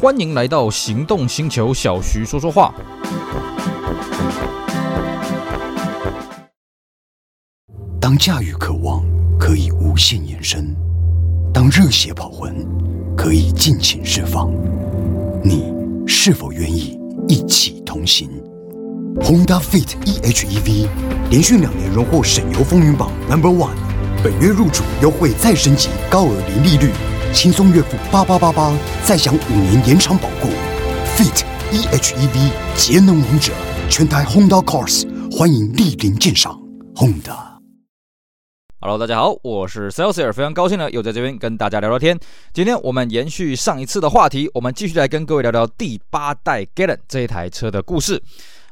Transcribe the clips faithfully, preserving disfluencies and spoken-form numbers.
欢迎来到行动星球，小徐说说话。当驾驭渴望可以无限延伸，当热血跑魂可以尽情释放，你是否愿意一起同行？ Honda Fit E H E V 连续两年荣获省油风云榜 Number One， 本月入主优惠再升级，高额零利率，轻松月付八八八八，再享五年延长保固。Fit E H E V 节能王者，全台 Honda Cars 欢迎莅临鉴赏。Honda。Hello， 大家好，我是 Celsius， 非常高兴呢，又在这边跟大家聊聊天。今天我们延续上一次的话题，我们继续来跟各位聊聊第八代 Galant 这一台车的故事。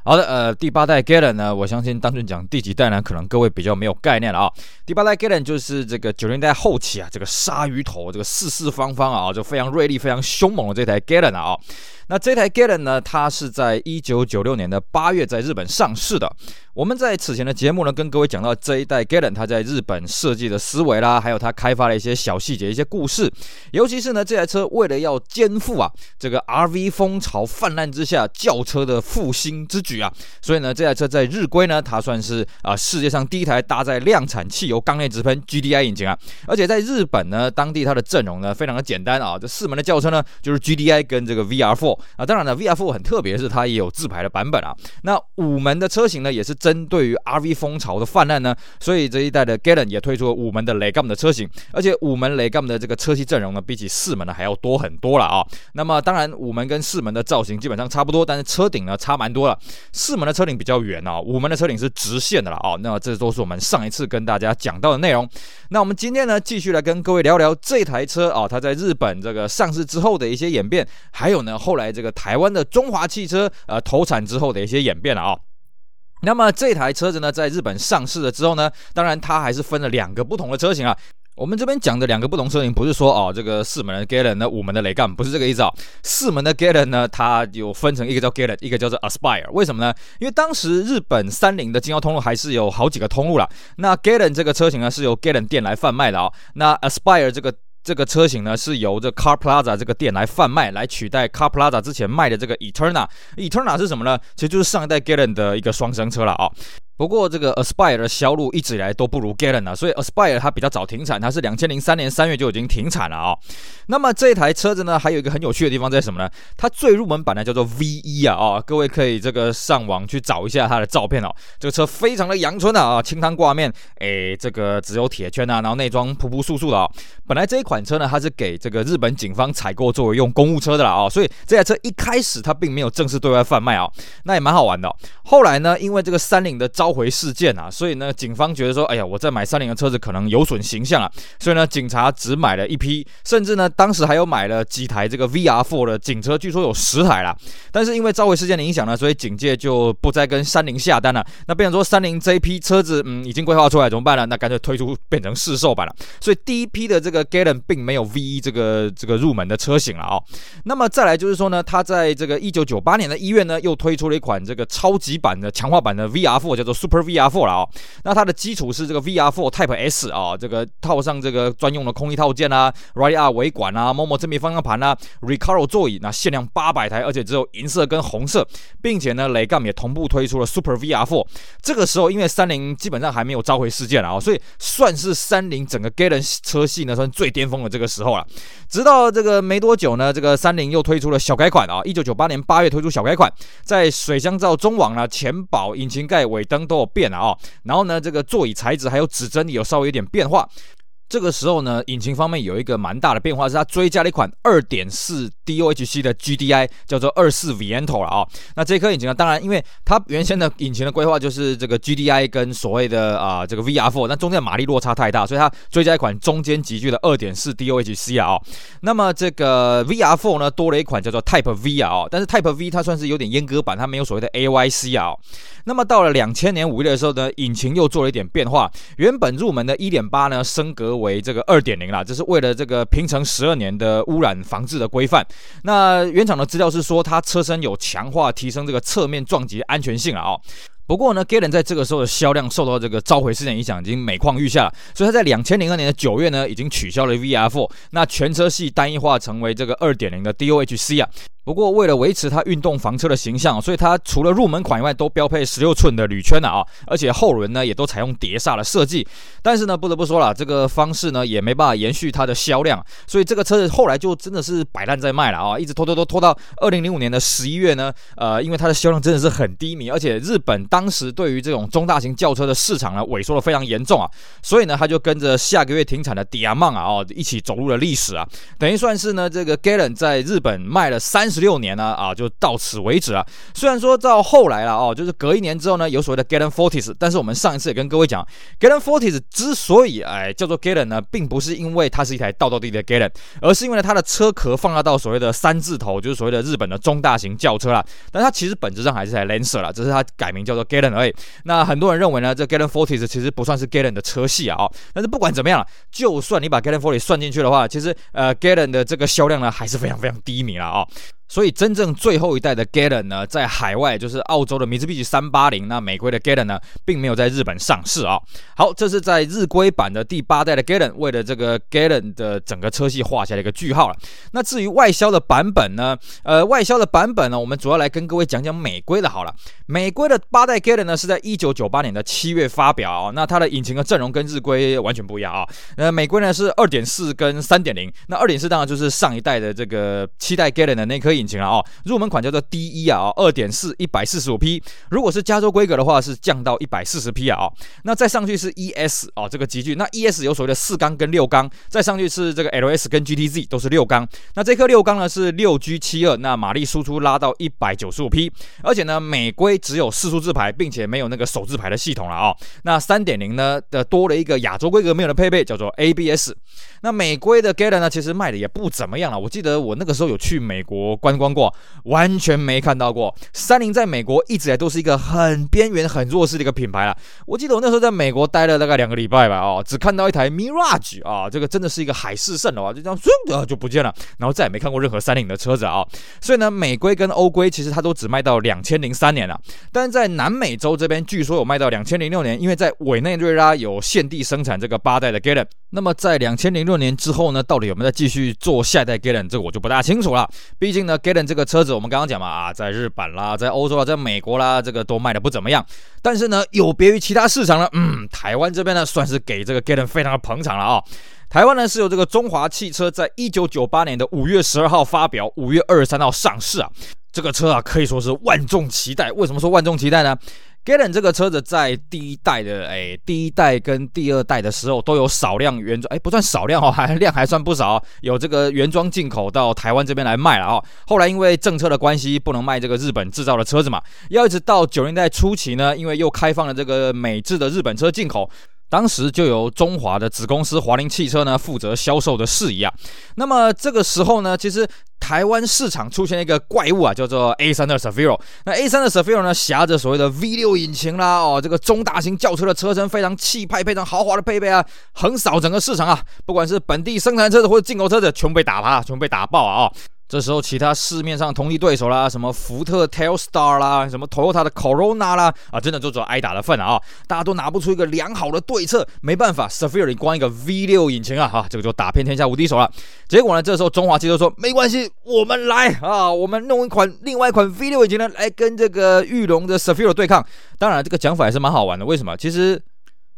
好的，呃，第八代 Galant 呢，我相信单纯讲第几代呢，可能各位比较没有概念了啊、哦。第八代 Galant 就是这个九零代后期啊，这个鲨鱼头，这个四四方方啊，就非常锐利、非常凶猛的这台 Galant 啊、哦。那这台 Galant 呢，它是在一九九六年的八月在日本上市的。我们在此前的节目呢，跟各位讲到这一代 Galant 它在日本设计的思维啦，还有它开发的一些小细节、一些故事。尤其是呢，这台车为了要肩负啊这个 R V 风潮泛滥之下轿车的复兴之举。啊、所以呢，这台车在日规呢，它算是啊、呃、世界上第一台搭载量产汽油缸内直喷 G D I 引擎啊，而且在日本呢，当地它的阵容呢非常的简单啊，这四门的轿车呢就是 G D I 跟这个 V R 四 啊，当然了 V R 四 很特别，是它也有自排的版本啊。那五门的车型呢，也是针对于 R V 风潮的泛滥呢，所以这一代的 Galant 也推出了五门的雷杠的车型，而且五门雷杠的这个车系阵容呢，比起四门呢还要多很多了啊。那么当然五门跟四门的造型基本上差不多，但是车顶呢差蛮多了。四门的车顶比较圆啊，五门的车顶是直线的啦啊、哦，那这都是我们上一次跟大家讲到的内容。那我们今天呢，继续来跟各位聊聊这台车啊、哦，它在日本这个上市之后的一些演变，还有呢，后来这个台湾的中华汽车呃投产之后的一些演变了啊、哦。那么这台车子呢，在日本上市了之后呢，当然它还是分了两个不同的车型啊。我们这边讲的两个不同车型，不是说哦，这个四门的 Galant 呢，五门的雷干，不是这个意思啊、哦。四门的 Galant 呢，它有分成一个叫 Galant， 一个叫做 Aspire。为什么呢？因为当时日本三菱的经销通路还是有好几个通路啦。那 Galant 这个车型呢，是由 Galant 店来贩卖的啊、哦。那 Aspire 这个。这个车型呢是由这 Car Plaza 这个店来贩卖，来取代 Car Plaza 之前卖的这个 Eterna。Eterna 是什么呢？其实就是上一代 Galant 的一个双生车了啊、哦。不过这个 Aspire 的销路一直以来都不如 Galant 啊，所以 Aspire 它比较早停产，它是二零零三年三月就已经停产了啊、哦。那么这台车子呢，还有一个很有趣的地方在什么呢？它最入门版呢叫做 V 一 啊啊、哦，各位可以这个上网去找一下它的照片哦。这个车非常的阳春啊啊，清汤挂面，哎，这个只有铁圈啊，然后内装朴朴素素的啊、哦。本来这一款车呢，它是给这个日本警方采购作为用公务车的啦啊、哦，所以这台车一开始它并没有正式对外贩卖啊、哦，那也蛮好玩的、哦。后来呢，因为这个三菱的召回事件啊，所以呢，警方觉得说，哎呀，我在买三菱的车子可能有损形象啊，所以呢，警察只买了一批，甚至呢，当时还有买了几台这个 V R 四 的警车，据说有十台啦。但是因为召回事件的影响呢，所以警界就不再跟三菱下单了。那变成说三菱这一批车子，嗯，已经规划出来怎么办呢？那干脆推出变成市售版了。所以第一批的这个 Galant。并没有 V 一 这个这个入门的车型了啊、哦，那么再来就是说呢，它在这个一九九八年的一月呢，又推出了一款这个超级版的强化版的 V R 四， 叫做 Super V R 四 了啊、哦。那它的基础是这个 V R 四 Type S 啊、哦，这个套上这个专用的空力套件啊 ，Rally R 尾管啊 ，Momo 真皮方向盘啊 ，Recaro 座椅，那限量八百台，而且只有银色跟红色，并且呢，雷干也同步推出了 Super V R 四。这个时候因为三菱基本上还没有召回事件啊、哦，所以算是三菱整个 Galant 车系呢算最巅峰的这个时候了，直到这个没多久呢，这个三菱又推出了小改款啊，一九九八年八月推出小改款，在水箱罩、中网啊、前保、引擎盖、尾灯都有变了啊、哦，然后呢，这个座椅材质还有指针有稍微有点变化。这个时候呢，引擎方面有一个蛮大的变化，是它追加了一款 二点四 D O H C 的 G D I， 叫做二四 Viento 了啊、哦。那这颗引擎呢，当然因为它原先的引擎的规划就是这个 G D I 跟所谓的啊、呃、这个 V R 四， 那中间马力落差太大，所以它追加一款中间级距的 二点四 D O H C 啊、哦。那么这个 V R 四 呢，多了一款叫做 Type V 啊、哦，但是 Type V 它算是有点阉割版，它没有所谓的 A Y C 啊、哦。那么到了两千年五月的时候呢，引擎又做了一点变化，原本入门的 一点八 呢升格为这个 二点零 啦，这是为了这个平成十二年的污染防治的规范。那原厂的资料是说，它车身有强化提升这个侧面撞击安全性啊、哦。不过呢 Galen 在这个时候的销量受到这个召回事件影响已经每况愈下了，所以他在二零零二年的九月呢已经取消了 V R 四， 那全车系单一化成为这个 二点零 的 D O H C 啊。不过为了维持它运动房车的形象，所以它除了入门款以外都标配十六寸的铝圈啊，而且后轮呢也都采用碟刹的设计。但是呢不得不说啦，这个方式呢也没办法延续它的销量，所以这个车子后来就真的是摆烂在卖了啊，一直拖拖拖拖到二零零五年的十一月呢，呃因为它的销量真的是很低迷，而且日本当时对于这种中大型轿车的市场呢萎缩的非常严重啊，所以呢它就跟着下个月停产的 Diamond 啊、哦、一起走入了历史啊，等于算是呢这个 Galen 在日本卖了三十六年呢啊，就到此为止了。虽然说到后来了哦，就是隔一年之后呢，有所谓的 Galen Fortis， 但是我们上一次也跟各位讲 ，Galen Fortis 之所以哎叫做 Galen 呢，并不是因为它是一台道道地的 Galen， 而是因为它的车壳放大到所谓的三字头，就是所谓的日本的中大型轿车啦。但它其实本质上还是台 Lancer 啦，只是它改名叫做 Galen 而已。那很多人认为呢，这 Galen Fortis 其实不算是 Galen 的车系啊、哦、但是不管怎么样，就算你把 Galen Fortis 算进去的话，其实呃 Galen 的这个销量呢还是非常非常低迷了啊、哦。所以真正最后一代的 Galen 呢，在海外就是澳洲的 Mitsubishi 三八零，那美规的 Galen 呢，并没有在日本上市啊、哦。好，这是在日规版的第八代的 Galen， 为了这个 Galen 的整个车系画下了一个句号了。那至于外销的版本呢，呃，外销的版本呢，我们主要来跟各位讲讲美规的好了。美规的八代 Galen 呢，是在一九九八年的七月发表啊、哦。那它的引擎的阵容跟日规完全不一样啊、哦。那美规呢是 二点四跟三点零， 那 二点四 当然就是上一代的这个七代 Galen 的那颗引擎了啊、哦，入门款叫做 D 一 啊、哦， 二点四 一百四十五匹， 如果是加州规格的话是降到一百四十匹啊、哦，那再上去是 E S 啊、哦，这个级距，那 E S 有所谓的四缸跟六缸，再上去是这个 L S 跟 G T Z 都是六缸，那这颗六缸呢是 六 G 七十二， 那马力输出拉到一百九十五匹，而且呢美规只有四速自排，并且没有那个手自排的系统了啊、哦，那 三点零 呢的多了一个亚洲规格没有的配备叫做 A B S， 那美规的 Galen 呢其实卖的也不怎么样了，我记得我那个时候有去美国观光过，完全没看到过。三菱在美国一直来都是一个很边缘、很弱势的一个品牌了。我记得我那时候在美国待了大概两个礼拜吧，哦，只看到一台 Mirage 啊、哦，这个真的是一个海市蜃楼啊，就这样嗖的就不见了，然后再也没看过任何三菱的车子啊、哦。所以呢，美规跟欧规其实它都只卖到二零零三年了，但是在南美洲这边据说有卖到二零零六年，因为在委内瑞拉有限地生产这个八代的 Galen。那么在二零零六年之后呢，到底有没有再继续做下一代 Galen， 这个我就不大清楚了，毕竟呢。Galen 这个车子，我们刚刚讲嘛啊，在日本啦，在欧洲啦，在美国啦，这个都卖的不怎么样。但是呢，有别于其他市场呢，嗯，台湾这边呢，算是给这个 Galen 非常的捧场了啊、哦。台湾呢是由这个中华汽车在一九九八年的五月十二号发表， 五月二十三号上市啊。这个车啊可以说是万众期待。为什么说万众期待呢？Galen 这个车子在第一代的、欸、第一代跟第二代的时候都有少量原装、欸、不算少量哦，还量还算不少、哦，有这个原装进口到台湾这边来卖了哦。后来因为政策的关系，不能卖这个日本制造的车子嘛，要一直到九零代初期呢，因为又开放了这个美制的日本车进口。当时就由中华的子公司华菱汽车呢负责销售的事宜啊。那么这个时候呢，其实台湾市场出现一个怪物啊，叫做 A 三十二 Safiro。那 A 三十二 Safiro 呢，挟着所谓的 V 六 引擎啦，哦，这个中大型轿车的车身非常气派、非常豪华的配备啊，横扫整个市场啊，不管是本地生产车子或者进口车子，全部被打趴，全部被打爆啊、哦！这时候，其他市面上同期对手啦，什么福特 Telstar 啦，什么 Toyota 的 Corona 啦，啊，真的就只有挨打的份了啊、哦！大家都拿不出一个良好的对策，没办法 ，Safiro 光一个 V 六 引擎啊，哈、啊，这个就打遍天下无敌手了。结果呢，这时候中华汽车说，没关系，我们来啊，我们弄一款另外一款 V 六 引擎呢，来跟这个裕隆的 Safiro 对抗。当然，这个讲法也是蛮好玩的。为什么？其实。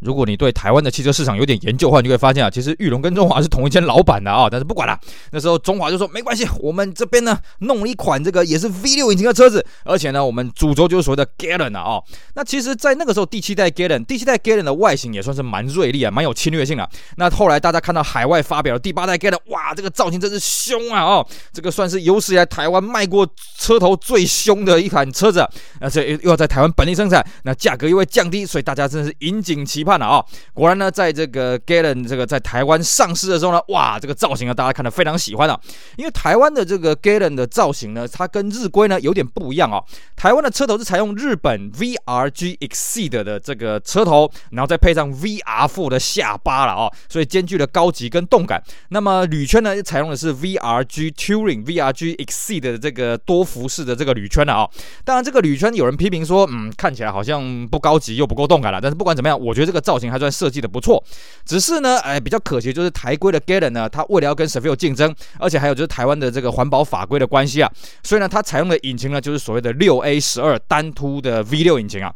如果你对台湾的汽车市场有点研究的话，你就会发现啊，其实裕隆跟中华是同一间老板的啊、哦，但是不管了、啊，那时候中华就说没关系，我们这边呢弄了一款这个也是 V 六 引擎的车子，而且呢我们主轴就是所谓的 Galen 啊、哦，那其实，在那个时候第七代 Galen， 第七代 Galen 的外形也算是蛮锐利啊，蛮有侵略性的、啊。那后来大家看到海外发表的第八代 Galen， 哇，这个造型真是凶啊哦，这个算是有史以来台湾卖过车头最凶的一款车子、啊，而且又要在台湾本地生产，那价格又会降低，所以大家真的是引颈期盼。判了啊、哦！果然呢，在这个 Galen 这个在台湾上市的时候呢，哇，这个造型啊，大家看得非常喜欢啊，因为台湾的这个 Galen 的造型呢，它跟日规呢有点不一样啊、哦。台湾的车头是采用日本 V R G Exceed 的这个车头，然后再配上 V R 四 的下巴了啊、哦，所以兼具了高级跟动感。那么铝圈呢，采用的是 V R G Touring、V R G Exceed 的这个多幅式的这个铝圈了啊、哦。当然，这个铝圈有人批评说，嗯，看起来好像不高级又不够动感了，但是不管怎么样，我觉得这个造型还算设计的不错。只是呢，哎，比较可惜就是台规的 Galen 呢，它为了要跟 Seville 竞争，而且还有就是台湾的这个环保法规的关系啊，所以呢，它采用的引擎呢就是所谓的 六 A 十二 单凸的 V 六 引擎啊。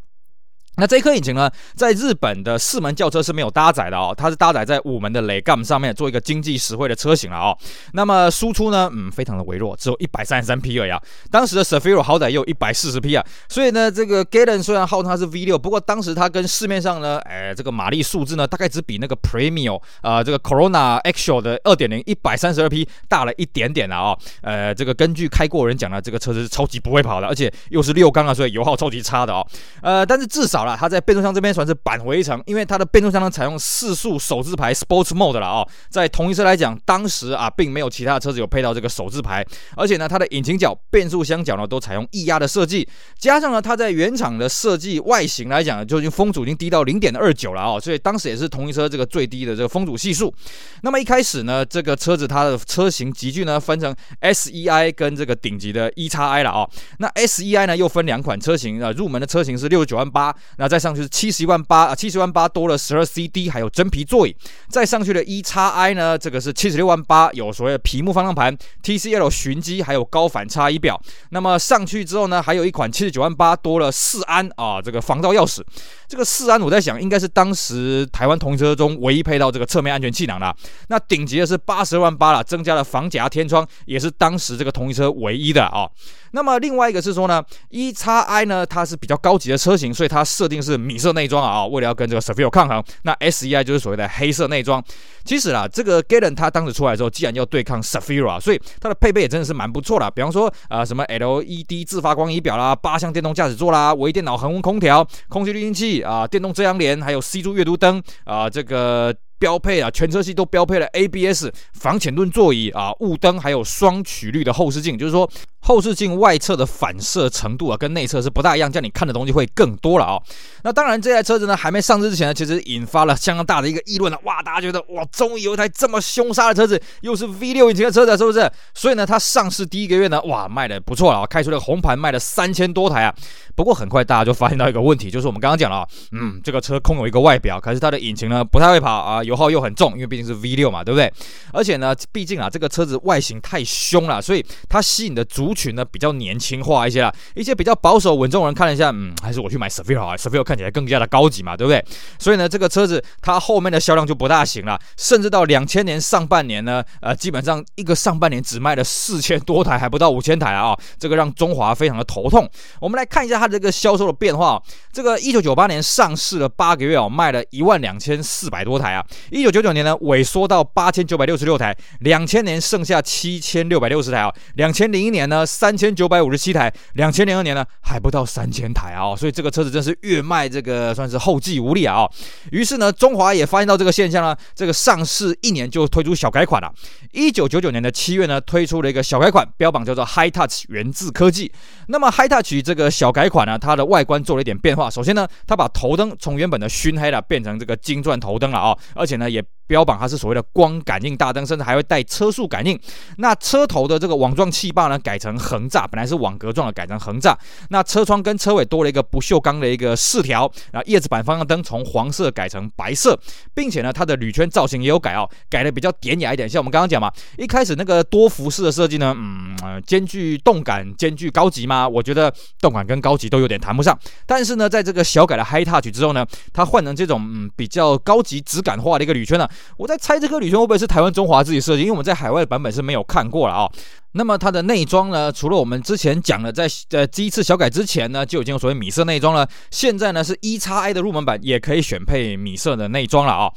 那这一颗引擎呢，在日本的四门轿车是没有搭载的哦，它是搭载在五门的雷杠上面，做一个经济实惠的车型了哦。那么输出呢，嗯，非常的微弱，只有一百三十三匹而已啊。当时的 Seville 好歹也有一百四十匹啊，所以呢，这个 Galen 虽然号称它是 V 六， 不过当时它跟市面上呢，哎，这个马力数字呢，大概只比那个 Premio 啊、呃，这个 Corona Actual 的 二点零 一百三十二匹大了一点点啦哦。呃，这个根据开过人讲呢，这个车子是超级不会跑的，而且又是六缸啊，所以油耗超级差的哦。呃，但是至少它在变速箱这边算是扳回一城，因为它的变速箱呢采用四速手自排 Sports Mode 了啊、哦，在同一车来讲，当时啊并没有其他的车子有配到这个手自排，而且呢它的引擎角、变速箱角呢都采用液压的设计，加上呢它在原厂的设计外形来讲，就已经风阻已经低到 零点二九 了啊、哦，所以当时也是同一车这个最低的这个风阻系数。那么一开始呢，这个车子它的车型级距呢分成 S E I 跟这个顶级的 E X I 了啊、哦，那 S E I 呢又分两款车型啊，入门的车型是六十九万八。那再上去是七十万八啊，七十万八多了 十二 C D， 还有真皮座椅。再上去的 E X I 呢，这个是七十六万八，有所谓的皮幕方向盘、T C L 循迹，还有高反差仪表。那么上去之后呢，还有一款七十九万八多了四安啊，这个防盗钥匙。这个四安我在想，应该是当时台湾同车中唯一配到这个侧面安全气囊啦。那顶级的是八十万八啦，增加了防夹天窗，也是当时这个同一车唯一的啊、哦。那么另外一个是说呢 ，E X I 呢，它是比较高级的车型，所以它设定是米色内装啊、哦，为了要跟这个 Seville 抗衡，那 S E I 就是所谓的黑色内装。其实啦，这个 Galen 它当时出来之后，既然要对抗 Seville 啊，所以它的配备也真的是蛮不错啦。比方说啊、呃，什么 L E D 自发光仪表啦，八项电动驾驶座啦，微电脑恒温空调、空气滤清器啊、呃，电动遮阳帘，还有 C 柱阅读灯啊、呃，这个。标配啊，全车系都标配了 A B S 防潜盾座椅啊，雾灯，还有双曲率的后视镜，就是说后视镜外侧的反射程度啊，跟内侧是不大一样，这样你看的东西会更多了啊、哦。那当然，这台车子呢还没上市之前呢，其实引发了相当大的一个议论了。哇，大家觉得哇，终于有一台这么凶杀的车子，又是 V 六 引擎的车子，是不是？所以呢，它上市第一个月呢，哇，卖的不错了啊，开出了红盘，卖了三千多台啊。不过很快大家就发现到一个问题，就是我们刚刚讲了啊，嗯，这个车空有一个外表，可是它的引擎呢不太会跑啊。油耗又很重，因为毕竟是 V 六 嘛，对不对？而且呢，毕竟啊，这个车子外形太凶了，所以它吸引的族群呢比较年轻化一些啦，一些比较保守稳重人看了一下，嗯，还是我去买 Seville 好了 ，Seville 看起来更加的高级嘛，对不对？所以呢，这个车子它后面的销量就不大行了，甚至到两千年上半年呢，呃，基本上一个上半年只卖了四千多台，还不到五千台啊、哦，这个让中华非常的头痛。我们来看一下它这个销售的变化、哦，这个一九九八年上市了八个月哦，卖了一万两千四百多台啊。一九九九年呢，萎缩到八千九百六十六台；两千年剩下七千六百六十台啊、哦；二零零一年呢，三千九百五十七台；二零零二年呢，还不到三千台啊、哦！所以这个车子真是越卖这个算是后继无力啊、哦！于是呢，中华也发现到这个现象呢，这个上市一年就推出小改款了。一九九九年的七月呢，推出了一个小改款，标榜叫做 High Touch 源自科技。那么 High Touch 这个小改款呢，它的外观做了一点变化。首先呢，它把头灯从原本的熏黑了变成这个金钻头灯了啊、哦！而且呢，也标榜它是所谓的光感应大灯，甚至还会带车速感应。那车头的这个网状气坝呢，改成横栅，本来是网格状的，改成横栅。那车窗跟车尾多了一个不锈钢的一个饰条。然后叶子板方向灯从黄色改成白色，并且呢，它的铝圈造型也有改哦，改的比较典雅一点。像我们刚刚讲嘛，一开始那个多幅式的设计呢，嗯，呃、兼具动感，兼具高级嘛，我觉得动感跟高级都有点谈不上。但是呢，在这个小改的 High Touch 之后呢，它换成这种嗯比较高级质感化的一个铝圈呢、啊。我在猜这颗铝圈会不会是台湾中华自己设计，因为我们在海外的版本是没有看过了啊、哦。那么它的内装呢，除了我们之前讲的在呃第一次小改之前呢，就已经有所谓米色内装了，现在呢是 E X I 的入门版也可以选配米色的内装了啊、哦。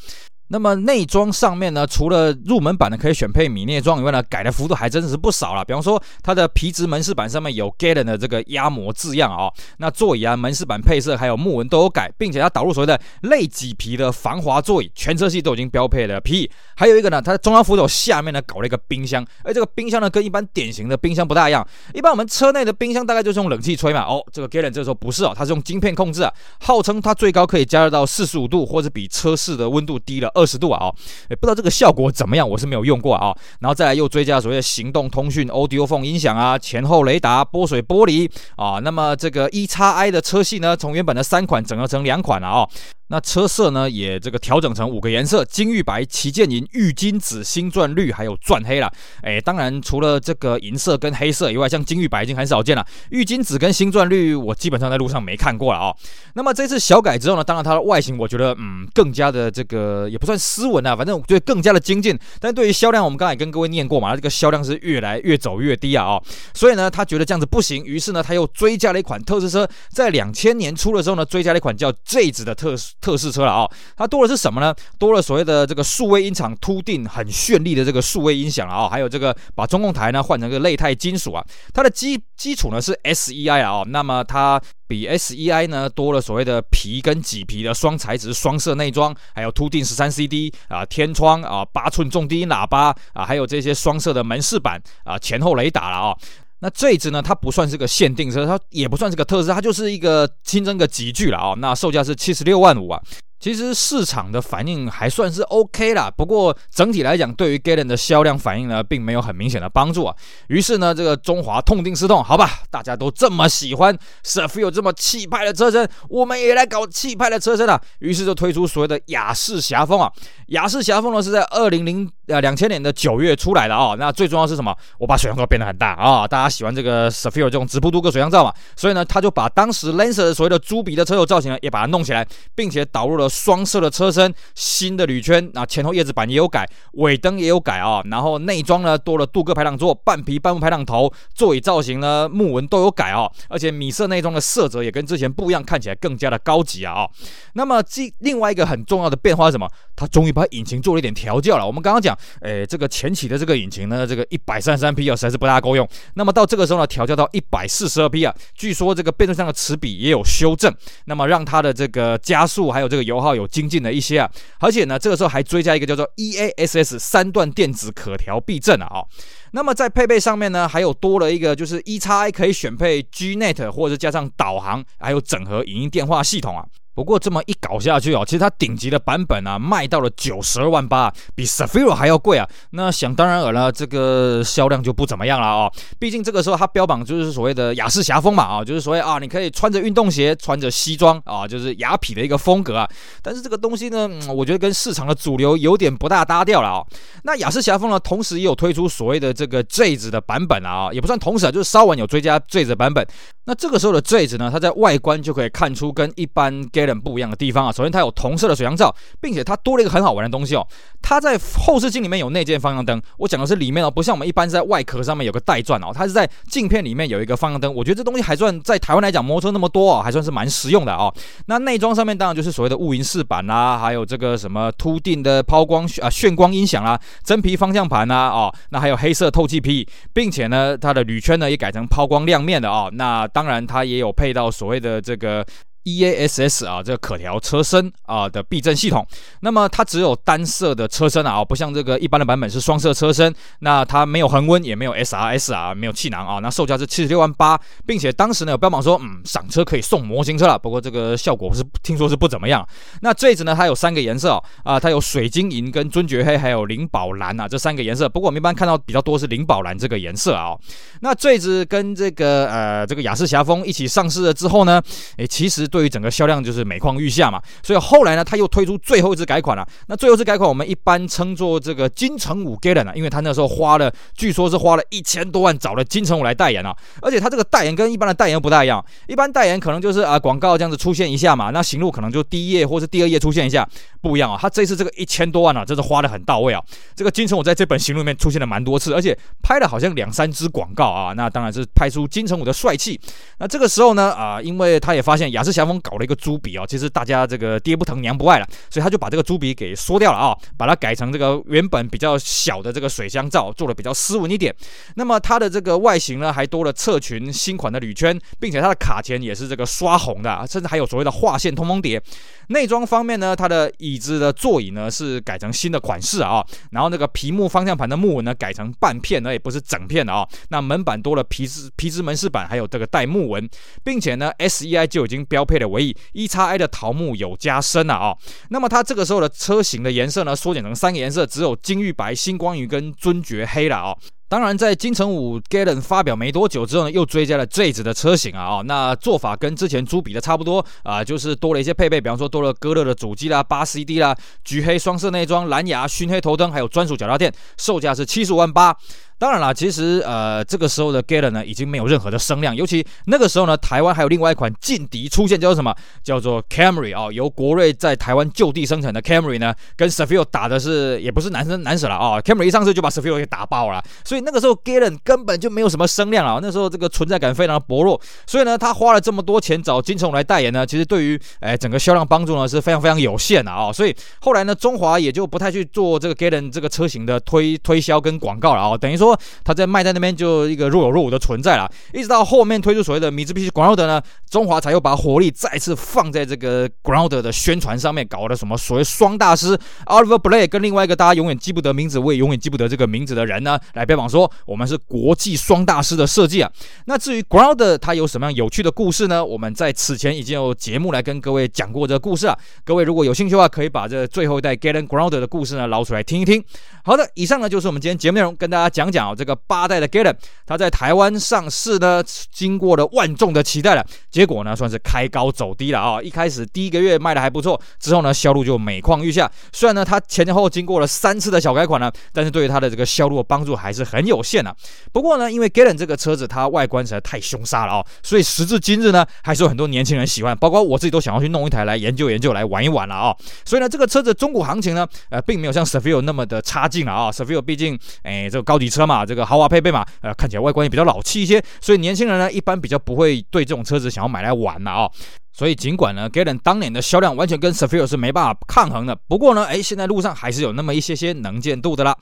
那么内装上面呢，除了入门版的可以选配米内装以外呢，改的幅度还真是不少了。比方说，它的皮质门饰板上面有 Galen 的这个压模字样啊、哦，那座椅啊、门饰板配色还有木纹都有改，并且它导入所谓的类麂皮的防滑座椅，全车系都已经标配了皮椅。还有一个呢，它的中央扶手下面呢搞了一个冰箱，而这个冰箱呢跟一般典型的冰箱不大一样，一般我们车内的冰箱大概就是用冷气吹嘛，哦，这个 Galen 这时候不是哦，它是用晶片控制啊，号称它最高可以加热到四十五度，或者比车室的温度低了二十度啊、哦，也不知道这个效果怎么样，我是没有用过啊、哦。然后再来又追加所谓的行动通讯、Audiophone 音响啊、前后雷达、波水玻璃啊。那么这个 E X I 的车系呢，从原本的三款整合成两款了啊、哦。那车色呢也这个调整成五个颜色：金玉白、旗舰银、玉金紫、星钻绿，还有钻黑啦。哎，当然除了这个银色跟黑色以外，像金玉白已经很少见了，玉金紫跟星钻绿我基本上在路上没看过了啊、哦。那么这次小改之后呢，当然它的外形我觉得嗯更加的这个也不算斯文啊，反正我觉得更加的精进。但对于销量，我们刚才也跟各位念过嘛，这个销量是越来越走越低啊哦。所以呢，他觉得这样子不行，于是呢，他又追加了一款特仕车，在两千年初的时候呢，追加了一款叫 J 字的特仕。特仕车了啊、哦，它多的是什么呢？多了所谓的这个数位音场凸定很绚丽的这个数位音响啊、哦，还有这个把中控台呢换成个类钛金属啊。它的基基础呢是 S E I 啊、哦，那么它比 S E I 呢多了所谓的皮跟麂皮的双材质双色内装，还有凸定 十三 C D 啊、天窗啊、八寸重低音喇叭啊，还有这些双色的门饰板啊、前后雷达了啊、哦。那这一支呢，它不算是个限定车，它也不算是个特仕，它就是一个新增个级距了啊、哦。那售价是七十六万五啊。其实市场的反应还算是 OK 啦，不过整体来讲，对于 Galen 的销量反应呢，并没有很明显的帮助啊。于是呢，这个中华痛定思痛，好吧，大家都这么喜欢 Safio 这么气派的车身，我们也来搞气派的车身啊。于是就推出所谓的雅士侠风啊。雅士侠风呢是在二零零呃两千年的九月出来的啊、哦。那最重要是什么？我把水箱罩变得很大啊、哦，大家喜欢这个 Safio 这种直瀑镀铬水箱罩嘛，所以呢，他就把当时 Lancer 的所谓的猪鼻的车头造型呢，也把它弄起来，并且导入了双色的车身，新的铝圈啊，前后叶子板也有改，尾灯也有改啊、哦，然后内装呢多了镀铬排挡座、半皮半木排挡头，座椅造型呢木纹都有改啊、哦，而且米色内装的色泽也跟之前不一样，看起来更加的高级啊、哦。那么另外一个很重要的变化是什么？它终于把引擎做了一点调教了。我们刚刚讲，哎，这个前期的这个引擎呢，这个一百三十三匹啊，实在是不大够用。那么到这个时候呢，调教到一百四十二匹啊，据说这个变速箱的齿比也有修正，那么让它的这个加速还有这个油油耗有精进的一些啊，而且呢，这个时候还追加一个叫做 E A S S 三段电子可调避震啊、哦。那么在配备上面呢，还有多了一个，就是 E X I 可以选配 G N E T 或者加上导航，还有整合影音电话系统啊。不过这么一搞下去哦，其实它顶级的版本啊，卖到了九十二万八、啊，比 Safiro 还要贵啊。那想当然尔了，这个销量就不怎么样了哦。毕竟这个时候它标榜就是所谓的雅士侠风嘛啊，就是所谓啊，你可以穿着运动鞋，穿着西装啊，就是雅痞的一个风格啊。但是这个东西呢，嗯、我觉得跟市场的主流有点不大搭调了啊、哦。那雅士侠风呢，同时也有推出所谓的这个 J 字的版本啊，也不算同时啊，就是稍晚有追加 J 字的版本。那这个时候的 J 字呢，它在外观就可以看出跟一般 Galen不一样的地方啊，首先它有同色的水箱罩，并且它多了一个很好玩的东西哦，它在后视镜里面有内建方向灯。我讲的是里面哦，不像我们一般在外壳上面有个带钻哦，它是在镜片里面有一个方向灯。我觉得这东西还算在台湾来讲，摩托车那么多哦，还算是蛮实用的哦。那内装上面当然就是所谓的雾银饰板啦、啊，还有这个什么凸定的抛光啊眩光音响啦、啊，真皮方向盘啦、啊、哦，那还有黑色透气皮，并且呢，它的铝圈呢也改成抛光亮面的哦。那当然它也有配到所谓的这个E A S S 啊，这个可调车身啊的避震系统。那么它只有单色的车身啊，不像这个一般的版本是双色车身。那它没有恒温，也没有 S R S 啊，没有气囊啊。那售价是七十六万八，并且当时呢有标榜说，嗯，赏车可以送模型车了。不过这个效果是听说是不怎么样。那这一支呢，它有三个颜色啊、呃，它有水晶银、跟尊爵黑，还有灵宝蓝啊，这三个颜色。不过我们一般看到比较多是灵宝蓝这个颜色啊、哦。那这一支跟这个呃这个雅士侠风一起上市了之后呢，哎，其实对对于整个销量就是每况愈下嘛，所以后来呢，他又推出最后一支改款了、啊。那最后一支改款，我们一般称作这个金城武 Galen 啊，因为他那时候花了，据说是花了一千多万找了金城武来代言啊。而且他这个代言跟一般的代言不大一样，一般代言可能就是啊广告这样子出现一下嘛，那行路可能就第一页或是第二页出现一下，不一样啊。他这次这个一千多万啊，真是花得很到位啊。这个金城武在这本行路里面出现了蛮多次，而且拍了好像两三支广告啊。那当然是拍出金城武的帅气。那这个时候呢，啊，因为他也发现雅士侠山峰搞了一个猪鼻哦，其实大家这个爹不疼娘不爱了，所以他就把这个猪鼻给缩掉了啊、哦，把它改成这个原本比较小的这个水箱罩，做的比较斯文一点。那么它的这个外形呢，还多了侧裙、新款的铝圈，并且它的卡钳也是这个刷红的、啊，甚至还有所谓的划线通风碟。内装方面呢，它的椅子的座椅呢是改成新的款式啊、哦，然后那个皮木方向盘的木纹呢改成半片呢，也不是整片的啊、哦。那门板多了皮质皮质门饰板，还有这个带木纹，并且呢 S E I 就已经标配了尾翼 E X I 的桃木有加深了啊、哦。那么它这个时候的车型的颜色呢，缩减成三个颜色，只有金玉白、星光鱼跟尊爵黑了啊、哦。当然，在金城武 Galant 发表没多久之后呢，又追加了 Jazz 的车型啊、哦，那做法跟之前猪比的差不多啊、呃，就是多了一些配备，比方说多了哥乐的主机啦、八 C D 啦、橘黑双色内装、蓝牙、熏黑头灯，还有专属脚踏垫，售价是七十五万八。当然啦，其实呃，这个时候的 Galant 呢，已经没有任何的声量，尤其那个时候呢，台湾还有另外一款劲敌出现，叫做什么？叫做 Camry 啊、哦，由国瑞在台湾就地生产的 Camry 呢，跟 Savio 打的是也不是难生难死了啊、哦、，Camry 一上市就把 Savio 给打爆了，所以那个时候 Galant 根本就没有什么声量啊、哦，那时候这个存在感非常的薄弱，所以呢，他花了这么多钱找金城武来代言呢，其实对于哎整个销量帮助呢是非常非常有限的啊、哦，所以后来呢，中华也就不太去做这个 Galant 这个车型的推推销跟广告了啊、哦，等于说。他在卖在那边就一个若有若无的存在了，一直到后面推出所谓的米兹比西 Ground 呢，中华才又把火力再次放在这个 Ground 的宣传上面，搞了什么所谓双大师 Oliver Blake 跟另外一个大家永远记不得名字，我也永远记不得这个名字的人呢，来标榜说我们是国际双大师的设计啊。那至于 Ground 它有什么样有趣的故事呢？我们在此前已经有节目来跟各位讲过这个故事啊，各位如果有兴趣的话，可以把这最后一代 Galant Ground 的故事呢捞出来听一听。好的，以上呢就是我们今天节目内容，跟大家讲讲。讲这个八代的 Galant， 它在台湾上市呢，经过了万众的期待了，结果呢算是开高走低了啊、哦！一开始第一个月卖的还不错，之后呢销路就每况愈下。虽然呢它前前后经过了三次的小改款呢，但是对于它的这个销路的帮助还是很有限的、啊。不过呢，因为 Galant 这个车子它外观实在太凶杀了啊、哦，所以时至今日呢，还是有很多年轻人喜欢，包括我自己都想要去弄一台来研究研究、来玩一玩了啊、哦。所以呢，这个车子中古行情呢，呃，并没有像 Savio 那么的差劲了啊、哦。Savio 毕竟，哎，这个高级车。这个豪华配备嘛，呃，看起来外观也比较老气一些，所以年轻人呢一般比较不会对这种车子想要买来玩了啊、哦。所以尽管呢 Galant 当年的销量完全跟 Savio 是没办法抗衡的，不过呢，哎，现在路上还是有那么一些些能见度的啦。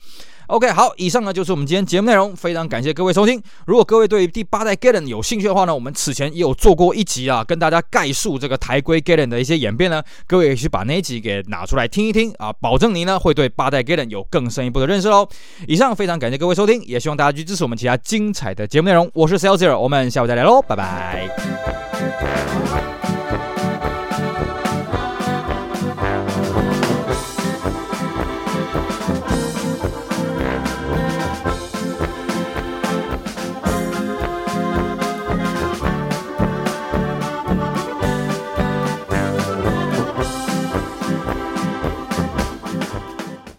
OK， 好，以上呢就是我们今天节目内容，非常感谢各位收听。如果各位对于第八代 Galant 有兴趣的话呢，我们此前也有做过一集啊，跟大家概述这个台规 Galant 的一些演变呢，各位也去把那一集给拿出来听一听啊，保证您呢会对八代 Galant 有更深一步的认识喽。以上非常感谢各位收听，也希望大家去支持我们其他精彩的节目内容。我是 Sales Zero， 我们下午再聊喽，拜拜。